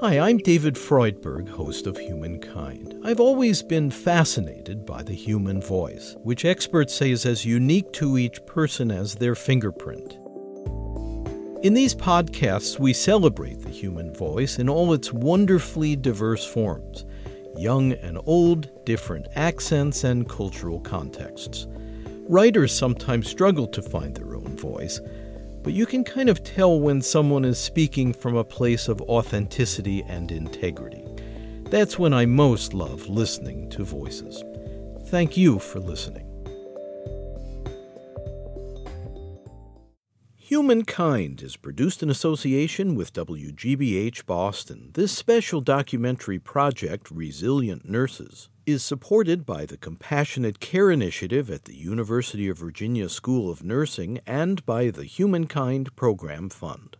Hi, I'm David Freudberg, host of Humankind. I've always been fascinated by the human voice, which experts say is as unique to each person as their fingerprint. In these podcasts, we celebrate the human voice in all its wonderfully diverse forms, young and old, different accents and cultural contexts. Writers sometimes struggle to find their own voice, but you can kind of tell when someone is speaking from a place of authenticity and integrity. That's when I most love listening to voices. Thank you for listening. Humankind is produced in association with WGBH Boston. This special documentary project, Resilient Nurses, is supported by the Compassionate Care Initiative at the University of Virginia School of Nursing and by the Humankind Program Fund.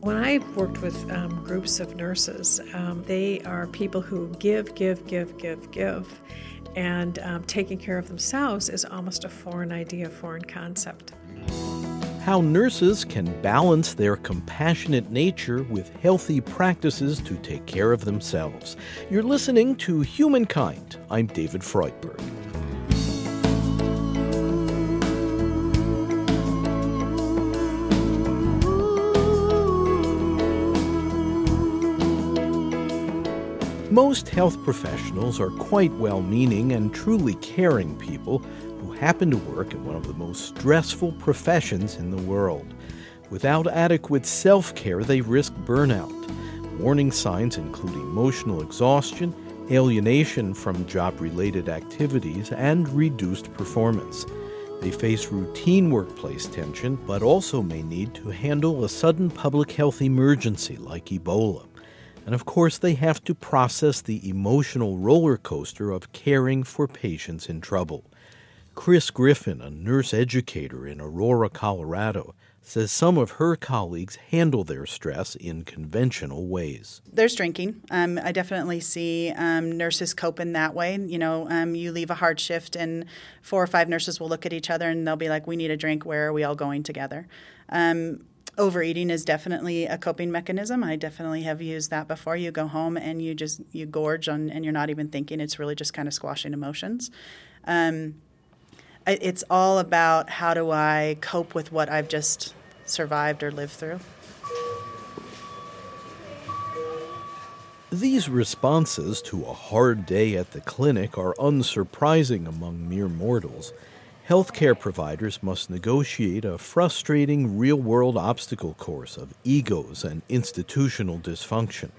When I've worked with groups of nurses, they are people who give, and taking care of themselves is almost a foreign idea, foreign concept. How nurses can balance their compassionate nature with healthy practices to take care of themselves. You're listening to Humankind. I'm David Freudberg. Most health professionals are quite well-meaning and truly caring people who happen to work in one of the most stressful professions in the world. Without adequate self-care, they risk burnout. Warning signs include emotional exhaustion, alienation from job-related activities, and reduced performance. They face routine workplace tension, but also may need to handle a sudden public health emergency like Ebola. And of course, they have to process the emotional roller coaster of caring for patients in trouble. Chris Griffin, a nurse educator in Aurora, Colorado, says some of her colleagues handle their stress in conventional ways. There's drinking. I definitely see nurses cope in that way. You know, you leave a hard shift and 4 or 5 nurses will look at each other and they'll be like, we need a drink. Where are we all going together? Overeating is definitely a coping mechanism. I definitely have used that before. You go home and you gorge on, and you're not even thinking. It's really just kind of squashing emotions. It's all about how do I cope with what I've just survived or lived through. These responses to a hard day at the clinic are unsurprising among mere mortals. Healthcare providers must negotiate a frustrating real-world obstacle course of egos and institutional dysfunction.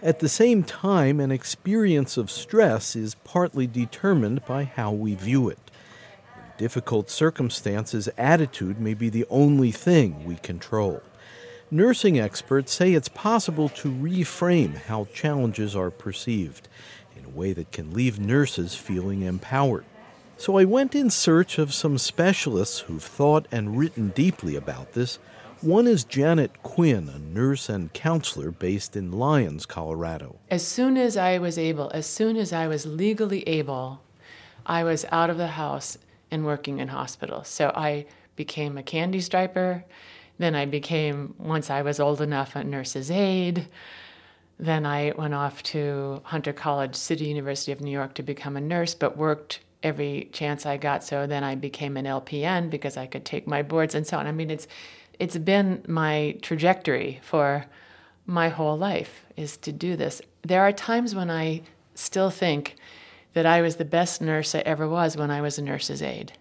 At the same time, an experience of stress is partly determined by how we view it. In difficult circumstances, attitude may be the only thing we control. Nursing experts say it's possible to reframe how challenges are perceived in a way that can leave nurses feeling empowered. So I went in search of some specialists who've thought and written deeply about this. One is Janet Quinn, a nurse and counselor based in Lyons, Colorado. As soon as I was legally able, I was out of the house and working in hospitals. So I became a candy striper. Then I became, once I was old enough, a nurse's aide. Then I went off to Hunter College City, University of New York to become a nurse, but worked every chance I got. So then I became an LPN because I could take my boards and so on. I mean, it's been my trajectory for my whole life is to do this. There are times when I still think that I was the best nurse I ever was when I was a nurse's aide.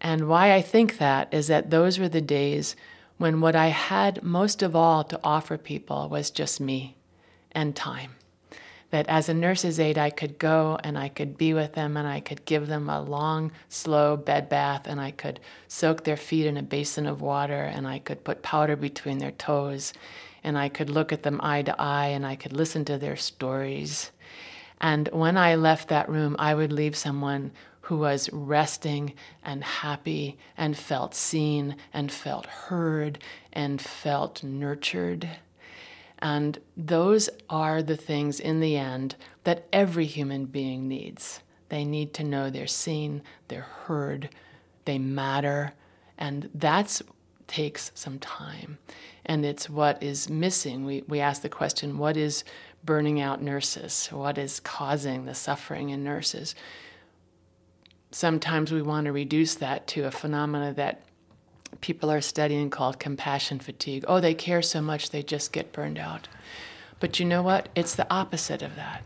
And why I think that is that those were the days when what I had most of all to offer people was just me and time. That as a nurse's aide, I could go and I could be with them and I could give them a long, slow bed bath and I could soak their feet in a basin of water and I could put powder between their toes and I could look at them eye to eye and I could listen to their stories. And when I left that room, I would leave someone who was resting and happy and felt seen and felt heard and felt nurtured. And those are the things, in the end, that every human being needs. They need to know they're seen, they're heard, they matter. And that's takes some time, and it's what is missing. We ask the question, what is burning out nurses? What is causing the suffering in nurses? Sometimes we want to reduce that to a phenomena that people are studying called compassion fatigue. Oh, they care so much they just get burned out. But you know what? It's the opposite of that.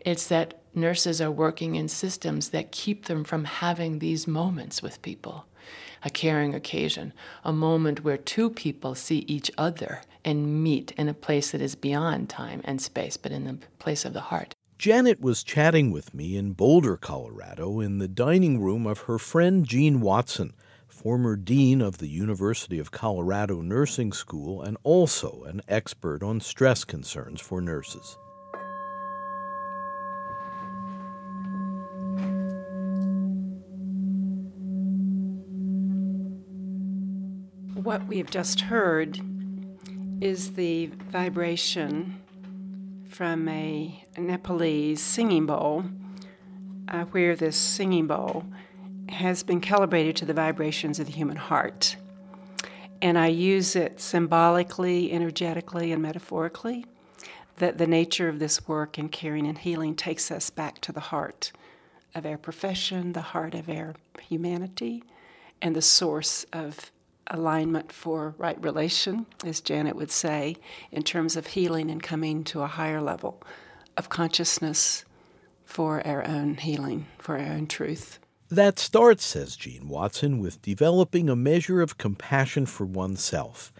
It's that nurses are working in systems that keep them from having these moments with people. A caring occasion, a moment where two people see each other and meet in a place that is beyond time and space, but in the place of the heart. Janet was chatting with me in Boulder, Colorado, in the dining room of her friend Jean Watson, former dean of the University of Colorado Nursing School and also an expert on stress concerns for nurses. What we've just heard is the vibration from a Nepalese singing bowl, where this singing bowl has been calibrated to the vibrations of the human heart. And I use it symbolically, energetically, and metaphorically, that the nature of this work in caring and healing takes us back to the heart of our profession, the heart of our humanity, and the source of alignment for right relation, as Janet would say, in terms of healing and coming to a higher level of consciousness for our own healing, for our own truth. That starts, says Jean Watson, with developing a measure of compassion for oneself.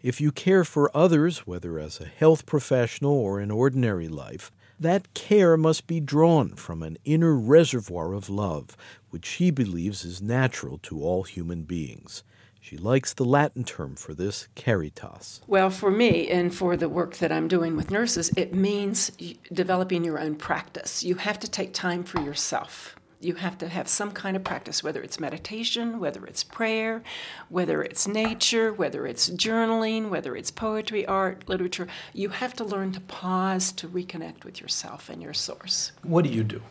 If you care for others, whether as a health professional or in ordinary life, that care must be drawn from an inner reservoir of love, which she believes is natural to all human beings. She likes the Latin term for this, caritas. Well, for me and for the work that I'm doing with nurses, it means developing your own practice. You have to take time for yourself. You have to have some kind of practice, whether it's meditation, whether it's prayer, whether it's nature, whether it's journaling, whether it's poetry, art, literature. You have to learn to pause to reconnect with yourself and your source. What do you do?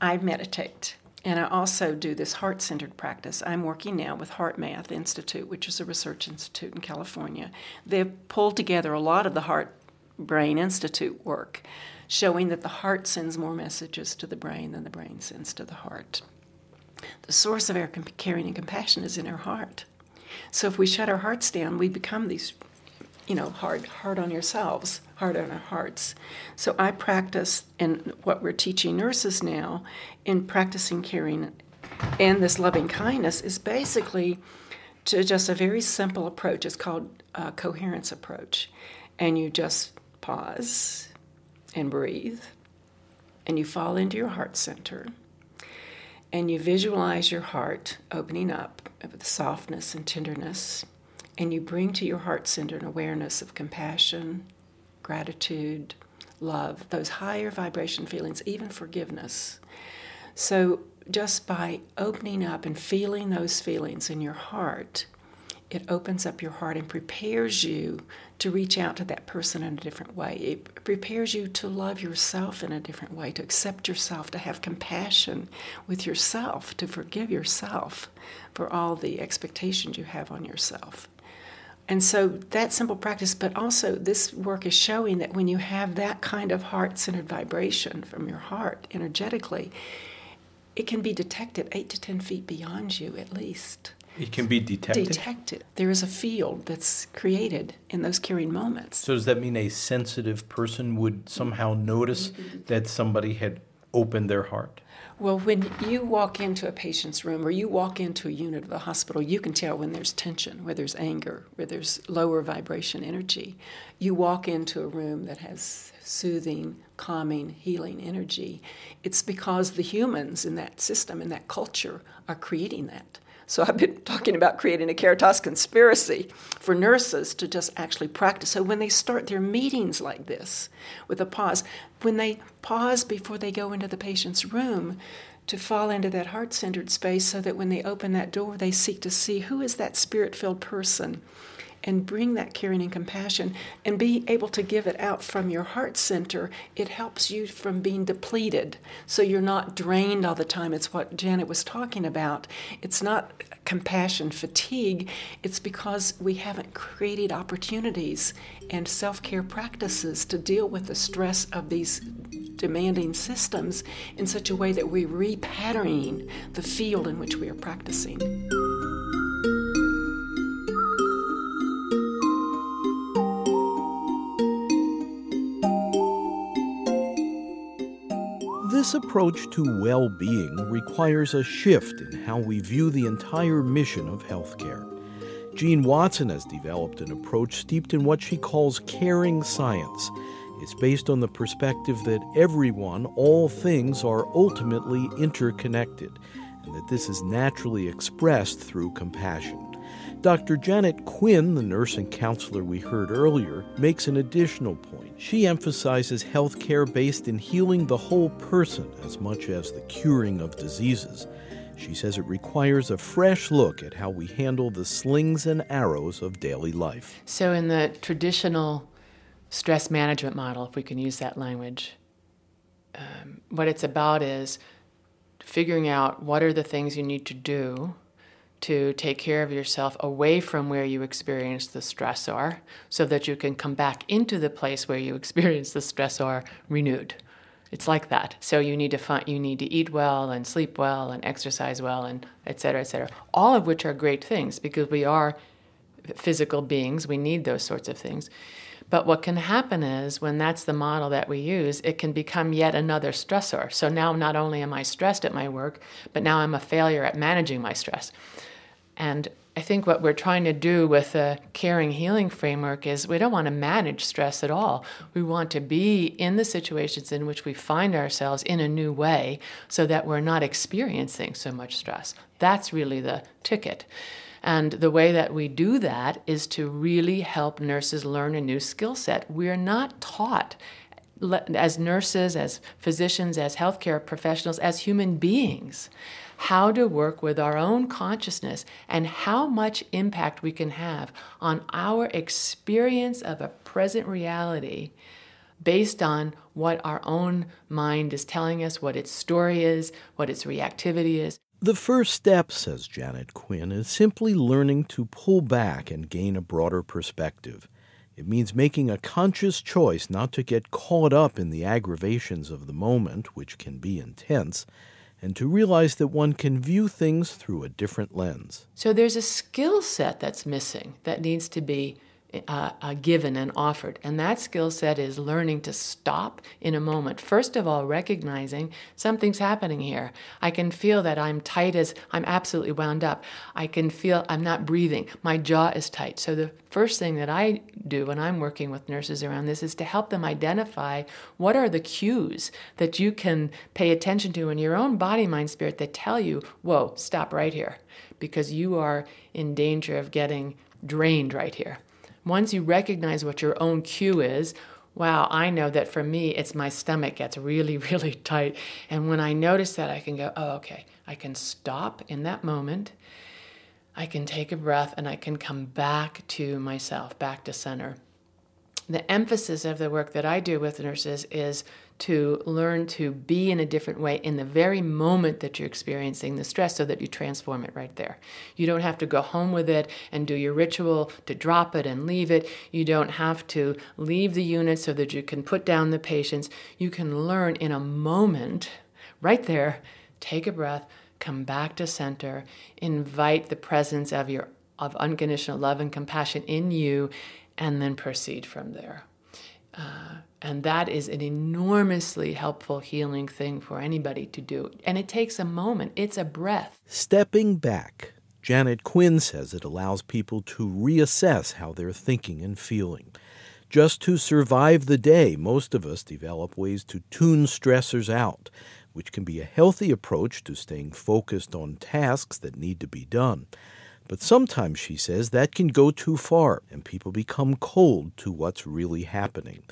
I meditate. And I also do this heart-centered practice. I'm working now with HeartMath Institute, which is a research institute in California. They've pulled together a lot of the Heart-Brain Institute work, showing that the heart sends more messages to the brain than the brain sends to the heart. The source of our caring and compassion is in our heart. So if we shut our hearts down, we become these, hard on yourselves, hard on our hearts. So I practice, and what we're teaching nurses now in practicing caring and this loving kindness is basically to just a very simple approach. It's called a coherence approach. And you just pause and breathe, and you fall into your heart center, and you visualize your heart opening up with softness and tenderness. And you bring to your heart center an awareness of compassion, gratitude, love, those higher vibration feelings, even forgiveness. So just by opening up and feeling those feelings in your heart, it opens up your heart and prepares you to reach out to that person in a different way. It prepares you to love yourself in a different way, to accept yourself, to have compassion with yourself, to forgive yourself for all the expectations you have on yourself. And so that simple practice, but also this work is showing that when you have that kind of heart-centered vibration from your heart energetically, it can be detected 8 to 10 feet beyond you at least. It can be detected? Detected. There is a field that's created in those caring moments. So does that mean a sensitive person would somehow notice that somebody had opened their heart? Well, when you walk into a patient's room or you walk into a unit of a hospital, you can tell when there's tension, where there's anger, where there's lower vibration energy. You walk into a room that has soothing, calming, healing energy. It's because the humans in that system, in that culture, are creating that. So I've been talking about creating a Caritas conspiracy for nurses to just actually practice. So when they start their meetings like this with a pause, when they pause before they go into the patient's room to fall into that heart-centered space so that when they open that door, they seek to see who is that spirit-filled person and bring that caring and compassion and be able to give it out from your heart center, it helps you from being depleted. So you're not drained all the time. It's what Janet was talking about. It's not compassion fatigue. It's because we haven't created opportunities and self-care practices to deal with the stress of these demanding systems in such a way that we're repatterning the field in which we are practicing. This approach to well-being requires a shift in how we view the entire mission of healthcare. Jean Watson has developed an approach steeped in what she calls caring science. It's based on the perspective that everyone, all things, are ultimately interconnected, and that this is naturally expressed through compassion. Dr. Janet Quinn, the nursing counselor we heard earlier, makes an additional point. She emphasizes health care based in healing the whole person as much as the curing of diseases. She says it requires a fresh look at how we handle the slings and arrows of daily life. So in the traditional stress management model, if we can use that language, what it's about is figuring out what are the things you need to do to take care of yourself away from where you experience the stressor so that you can come back into the place where you experience the stressor renewed. It's like that. So you need to eat well and sleep well and exercise well and et cetera, all of which are great things because we are physical beings. We need those sorts of things. But what can happen is when that's the model that we use, it can become yet another stressor. So now not only am I stressed at my work, but now I'm a failure at managing my stress. And I think what we're trying to do with the caring healing framework is we don't want to manage stress at all. We want to be in the situations in which we find ourselves in a new way so that we're not experiencing so much stress. That's really the ticket. And the way that we do that is to really help nurses learn a new skill set. We're not taught as nurses, as physicians, as healthcare professionals, as human beings, how to work with our own consciousness and how much impact we can have on our experience of a present reality based on what our own mind is telling us, what its story is, what its reactivity is. The first step, says Janet Quinn, is simply learning to pull back and gain a broader perspective. It means making a conscious choice not to get caught up in the aggravations of the moment, which can be intense, and to realize that one can view things through a different lens. So there's a skill set that's missing that needs to be given and offered. And that skill set is learning to stop in a moment. First of all, recognizing something's happening here. I can feel that I'm tight as I'm absolutely wound up. I can feel I'm not breathing. My jaw is tight. So the first thing that I do when I'm working with nurses around this is to help them identify what are the cues that you can pay attention to in your own body, mind, spirit that tell you, whoa, stop right here, because you are in danger of getting drained right here. Once you recognize what your own cue is, wow, I know that for me, it's my stomach gets really, really tight. And when I notice that, I can go, oh, okay, I can stop in that moment. I can take a breath and I can come back to myself, back to center. The emphasis of the work that I do with nurses is to learn to be in a different way in the very moment that you're experiencing the stress so that you transform it right there. You don't have to go home with it and do your ritual to drop it and leave it. You don't have to leave the unit so that you can put down the patients. You can learn in a moment, right there, take a breath, come back to center, invite the presence of unconditional love and compassion in you, and then proceed from there. And that is an enormously helpful healing thing for anybody to do. And it takes a moment. It's a breath. Stepping back, Janet Quinn says it allows people to reassess how they're thinking and feeling. Just to survive the day, most of us develop ways to tune stressors out, which can be a healthy approach to staying focused on tasks that need to be done. But sometimes, she says, that can go too far and people become cold to what's really happening.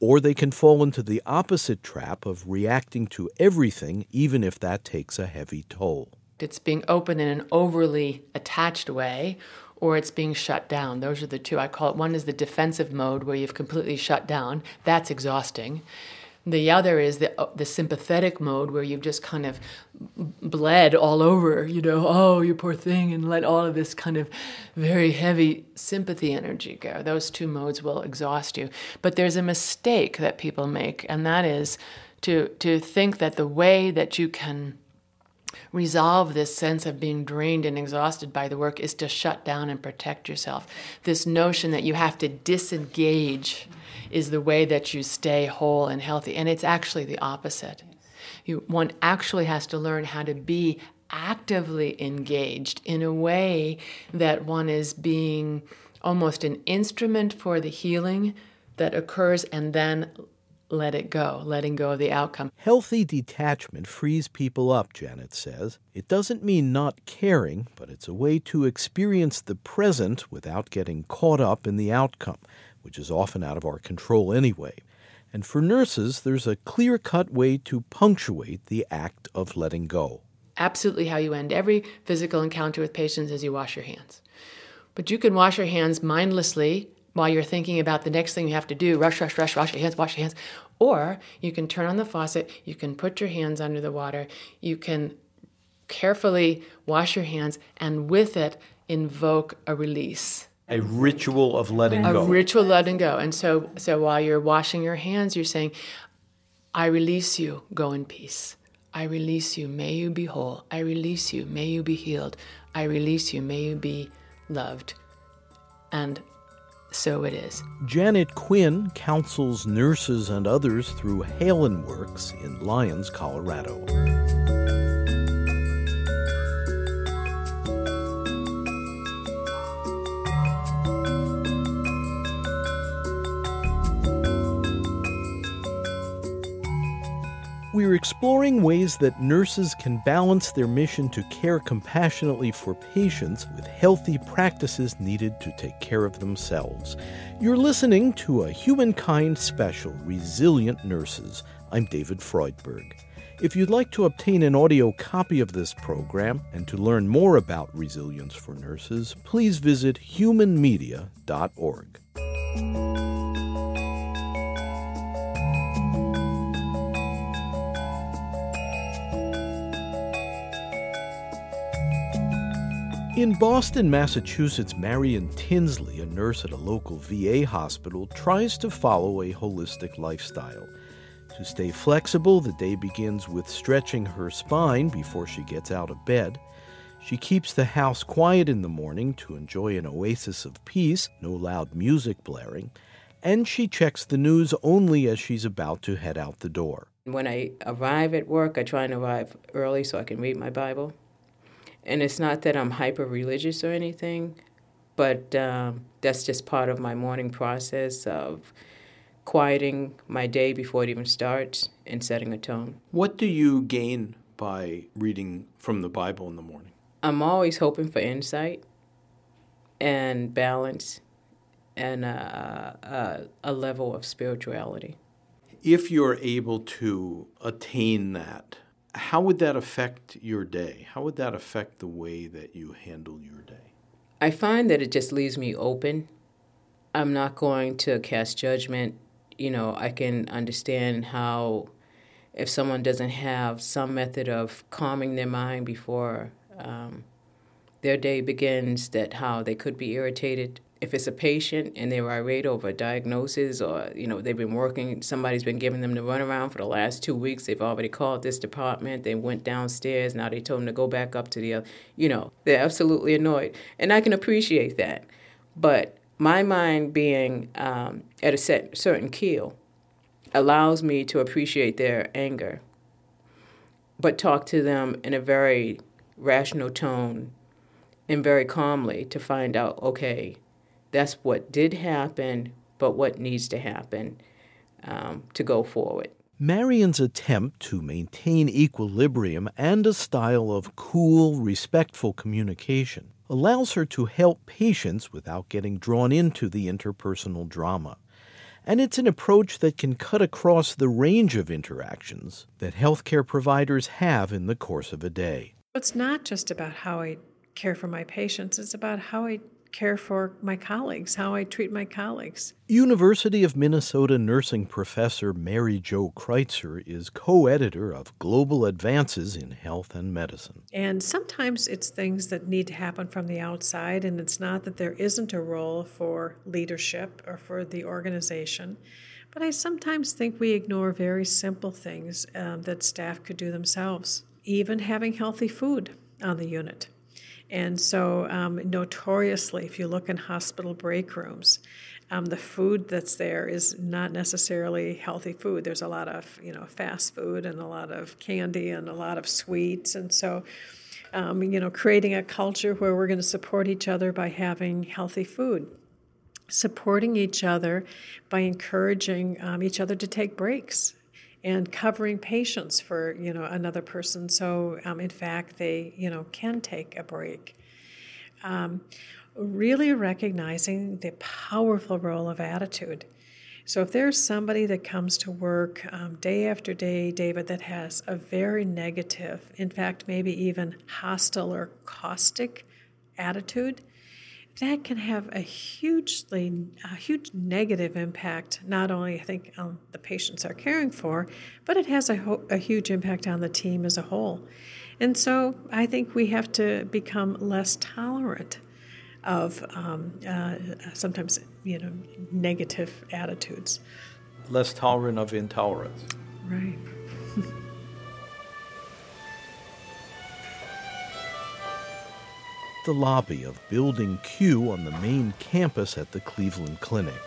Or they can fall into the opposite trap of reacting to everything, even if that takes a heavy toll. It's being open in an overly attached way or it's being shut down. Those are the two I call it. One is the defensive mode, where you've completely shut down. That's exhausting. The other is the sympathetic mode, where you've just kind of bled all over, you know, oh, you poor thing, and let all of this kind of very heavy sympathy energy go. Those two modes will exhaust you. But there's a mistake that people make, and that is to think that the way that you can resolve this sense of being drained and exhausted by the work is to shut down and protect yourself. This notion that you have to disengage is the way that you stay whole and healthy, and it's actually the opposite. One actually has to learn how to be actively engaged in a way that one is being almost an instrument for the healing that occurs, and then let it go, letting go of the outcome. Healthy detachment frees people up, Janet says. It doesn't mean not caring, but it's a way to experience the present without getting caught up in the outcome, which is often out of our control anyway. And for nurses, there's a clear-cut way to punctuate the act of letting go. Absolutely how you end every physical encounter with patients is you wash your hands. But you can wash your hands mindlessly while you're thinking about the next thing you have to do, rush, wash your hands. Or you can turn on the faucet, you can put your hands under the water, you can carefully wash your hands, and with it invoke a release. A ritual of letting go. A ritual letting go. And so while you're washing your hands, you're saying, I release you, go in peace. I release you, may you be whole. I release you, may you be healed. I release you, may you be loved. And so it is. Janet Quinn counsels nurses and others through Halen Works in Lyons, Colorado. We're exploring ways that nurses can balance their mission to care compassionately for patients with healthy practices needed to take care of themselves. You're listening to a Humankind special, Resilient Nurses. I'm David Freudberg. If you'd like to obtain an audio copy of this program and to learn more about resilience for nurses, please visit humanmedia.org. In Boston, Massachusetts, Marion Tinsley, a nurse at a local VA hospital, tries to follow a holistic lifestyle. To stay flexible, the day begins with stretching her spine before she gets out of bed. She keeps the house quiet in the morning to enjoy an oasis of peace, no loud music blaring, and she checks the news only as she's about to head out the door. When I arrive at work, I try and arrive early so I can read my Bible. And it's not that I'm hyper-religious or anything, but that's just part of my morning process of quieting my day before it even starts and setting a tone. What do you gain by reading from the Bible in the morning? I'm always hoping for insight and balance and a level of spirituality. If you're able to attain that, how would that affect your day? How would that affect the way that you handle your day? I find that it just leaves me open. I'm not going to cast judgment. You know, I can understand how if someone doesn't have some method of calming their mind before their day begins, that how they could be irritated. If it's a patient and they're irate over a diagnosis or, you know, they've been working, somebody's been giving them the runaround for the last 2 weeks, they've already called this department, they went downstairs, now they told them to go back up to the other, you know, they're absolutely annoyed. And I can appreciate that. But my mind being at a certain keel allows me to appreciate their anger, but talk to them in a very rational tone and very calmly to find out, okay, that's what did happen, but what needs to happen to go forward. Marion's attempt to maintain equilibrium and a style of cool, respectful communication allows her to help patients without getting drawn into the interpersonal drama. And it's an approach that can cut across the range of interactions that healthcare providers have in the course of a day. It's not just about how I care for my patients, it's about how I care for my colleagues, how I treat my colleagues. University of Minnesota nursing professor Mary Jo Kreitzer is co-editor of Global Advances in Health and Medicine. And sometimes it's things that need to happen from the outside, and it's not that there isn't a role for leadership or for the organization. But I sometimes think we ignore very simple things that staff could do themselves, even having healthy food on the unit. And so notoriously, if you look in hospital break rooms, the food that's there is not necessarily healthy food. There's a lot of, fast food and a lot of candy and a lot of sweets. And so, creating a culture where we're going to support each other by having healthy food, supporting each other by encouraging each other to take breaks, and covering patients for, another person so, in fact, they, can take a break. Really recognizing the powerful role of attitude. So if there's somebody that comes to work day after day, David, that has a very negative, in fact, maybe even hostile or caustic attitude, that can have a huge negative impact, not only, I think, on the patients they're caring for, but it has a huge impact on the team as a whole. And so I think we have to become less tolerant of sometimes, negative attitudes. Less tolerant of intolerance. Right. The lobby of Building Q on the main campus at the Cleveland Clinic.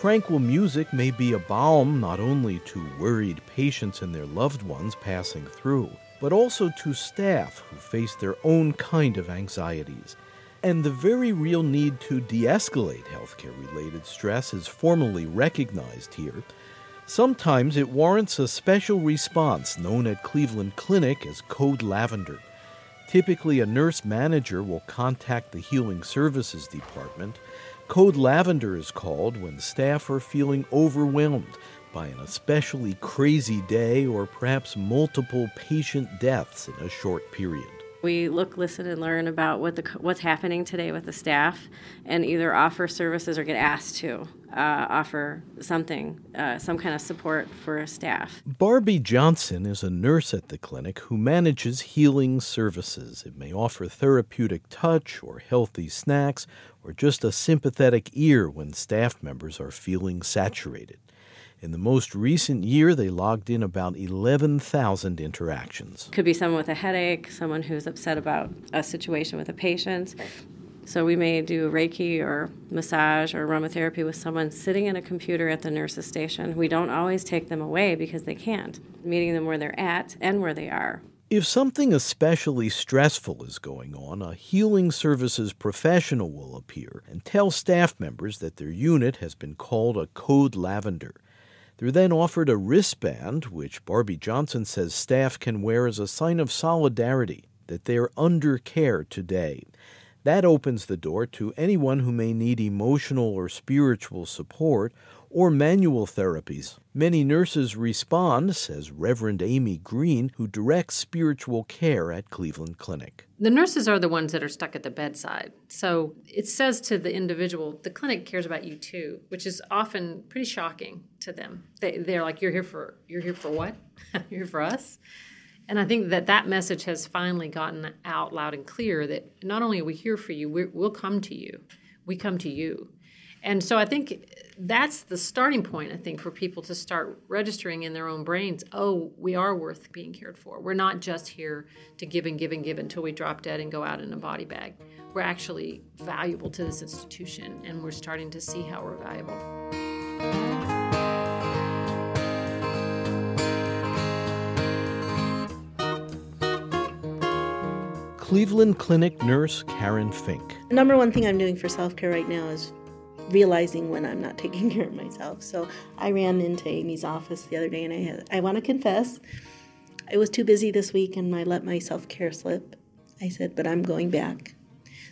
Tranquil music may be a balm not only to worried patients and their loved ones passing through, but also to staff who face their own kind of anxieties. And the very real need to de-escalate healthcare-related stress is formally recognized here. Sometimes it warrants a special response known at Cleveland Clinic as Code Lavender. Typically, a nurse manager will contact the Healing Services Department. Code Lavender is called when staff are feeling overwhelmed by an especially crazy day or perhaps multiple patient deaths in a short period. We look, listen, and learn about what's happening today with the staff and either offer services or get asked to offer something, some kind of support for staff. Barbie Johnson is a nurse at the clinic who manages healing services. It may offer therapeutic touch or healthy snacks or just a sympathetic ear when staff members are feeling saturated. In the most recent year, they logged in about 11,000 interactions. Could be someone with a headache, someone who's upset about a situation with a patient. So we may do Reiki or massage or aromatherapy with someone sitting at a computer at the nurse's station. We don't always take them away because they can't, meeting them where they're at and where they are. If something especially stressful is going on, a healing services professional will appear and tell staff members that their unit has been called a Code Lavender. They're then offered a wristband, which Barbie Johnson says staff can wear as a sign of solidarity, that they are under care today. That opens the door to anyone who may need emotional or spiritual support or manual therapies. Many nurses respond, says Reverend Amy Green, who directs spiritual care at Cleveland Clinic. The nurses are the ones that are stuck at the bedside. So it says to the individual, the clinic cares about you too, which is often pretty shocking to them. They're like, you're here for what? You're here for us? And I think that message has finally gotten out loud and clear that not only are we here for you, we'll come to you. We come to you. And so I think that's the starting point, I think, for people to start registering in their own brains, oh, we are worth being cared for. We're not just here to give until we drop dead and go out in a body bag. We're actually valuable to this institution, and we're starting to see how we're valuable. Cleveland Clinic nurse Karen Fink. The number one thing I'm doing for self-care right now is realizing when I'm not taking care of myself. So I ran into Amy's office the other day, and I want to confess, I was too busy this week, and I let my self-care slip. I said, but I'm going back.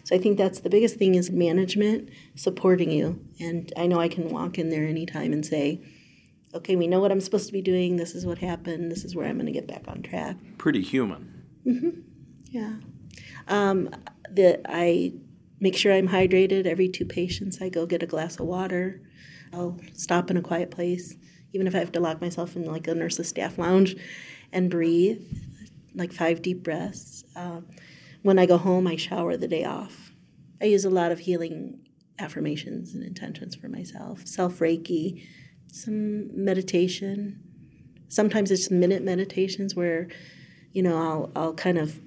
So I think that's the biggest thing is management supporting you. And I know I can walk in there anytime and say, okay, we know what I'm supposed to be doing. This is what happened. This is where I'm going to get back on track. Pretty human. Mm-hmm. Yeah. I make sure I'm hydrated. Every two patients, I go get a glass of water. I'll stop in a quiet place, even if I have to lock myself in like a nurse's staff lounge, and breathe, like 5 deep breaths. When I go home, I shower the day off. I use a lot of healing affirmations and intentions for myself, self-Reiki, some meditation. Sometimes it's minute meditations where, you know, I'll kind of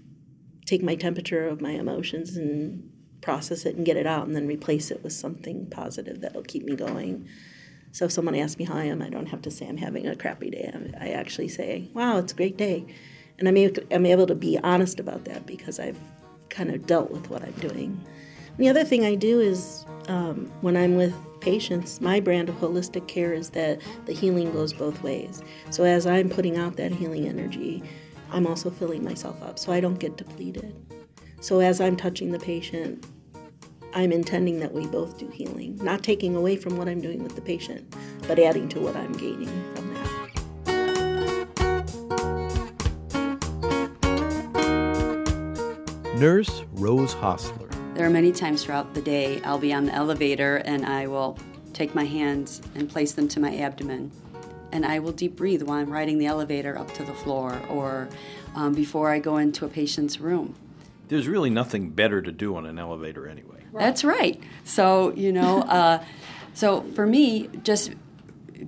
take my temperature of my emotions and process it and get it out and then replace it with something positive that'll keep me going. So if someone asks me how I am, I don't have to say I'm having a crappy day. I actually say, wow, it's a great day. And I'm able to be honest about that because I've kind of dealt with what I'm doing. And the other thing I do is when I'm with patients, my brand of holistic care is that the healing goes both ways. So as I'm putting out that healing energy, I'm also filling myself up so I don't get depleted. So as I'm touching the patient, I'm intending that we both do healing, not taking away from what I'm doing with the patient, but adding to what I'm gaining from that. Nurse Rose Hostler. There are many times throughout the day I'll be on the elevator and I will take my hands and place them to my abdomen. And I will deep breathe while I'm riding the elevator up to the floor or before I go into a patient's room. There's really nothing better to do on an elevator anyway. Right. That's right. So, you know, so for me, just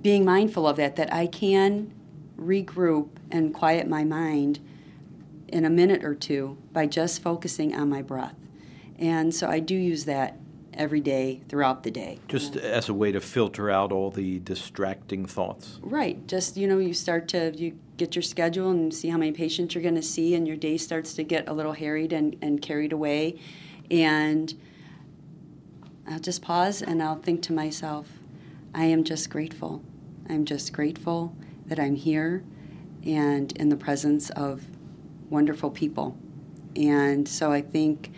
being mindful of that I can regroup and quiet my mind in a minute or two by just focusing on my breath. And so I do use that every day throughout the day. Just as a way to filter out all the distracting thoughts. Right. Just, you know, you get your schedule and see how many patients you're going to see, and your day starts to get a little harried and carried away. And I'll just pause and I'll think to myself, I am just grateful. I'm just grateful that I'm here and in the presence of wonderful people. And so I think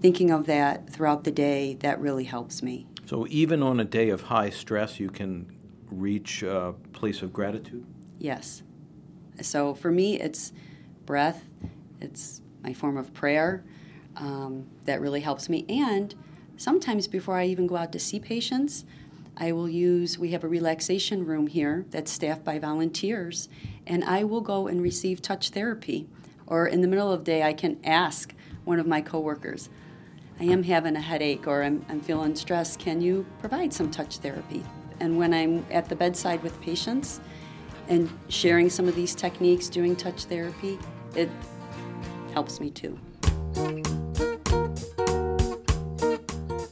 thinking of that throughout the day, that really helps me. So even on a day of high stress, you can reach a place of gratitude? Yes. So for me, it's breath. It's my form of prayer. That really helps me. And sometimes before I even go out to see patients, we have a relaxation room here that's staffed by volunteers, and I will go and receive touch therapy. Or in the middle of the day, I can ask one of my coworkers, I am having a headache or I'm feeling stressed. Can you provide some touch therapy? And when I'm at the bedside with patients and sharing some of these techniques, doing touch therapy, it helps me too.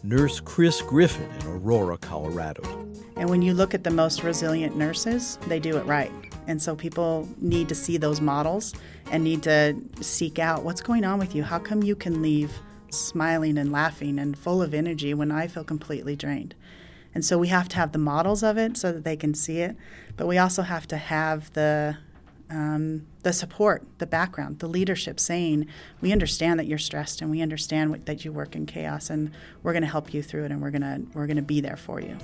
Nurse Chris Griffin in Aurora, Colorado. And when you look at the most resilient nurses, they do it right. And so people need to see those models and need to seek out what's going on with you. How come you can leave smiling and laughing and full of energy when I feel completely drained? And so we have to have the models of it so that they can see it. But we also have to have the support, the background, the leadership saying, we understand that you're stressed and we understand that you work in chaos and we're going to help you through it and we're going to be there for you.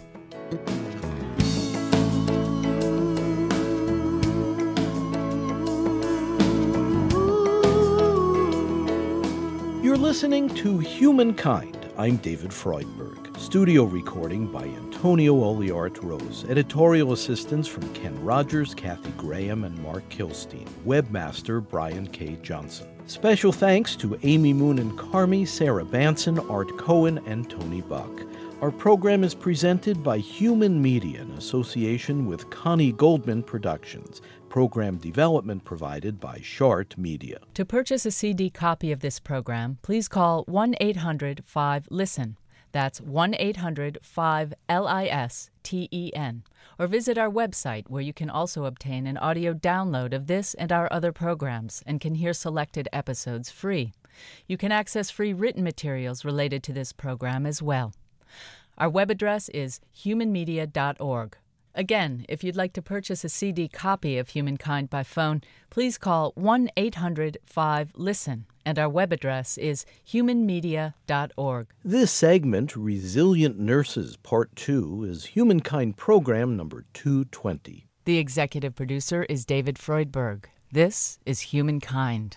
You're listening to Humankind. I'm David Freudberg. Studio recording by Antonio Oliart Rose. Editorial assistance from Ken Rogers, Kathy Graham, and Mark Kilstein. Webmaster Brian K. Johnson. Special thanks to Amy Moon and Carmi, Sarah Banson, Art Cohen, and Tony Buck. Our program is presented by Human Media in association with Connie Goldman Productions. Program development provided by Short Media. To purchase a CD copy of this program, please call 1-800-5LISTEN. That's 1-800-5LISTEN. Or visit our website where you can also obtain an audio download of this and our other programs and can hear selected episodes free. You can access free written materials related to this program as well. Our web address is humanmedia.org. Again, if you'd like to purchase a CD copy of Humankind by phone, please call 1-800-5LISTEN, and our web address is humanmedia.org. This segment, Resilient Nurses Part 2, is Humankind Program number 220. The executive producer is David Freudberg. This is Humankind.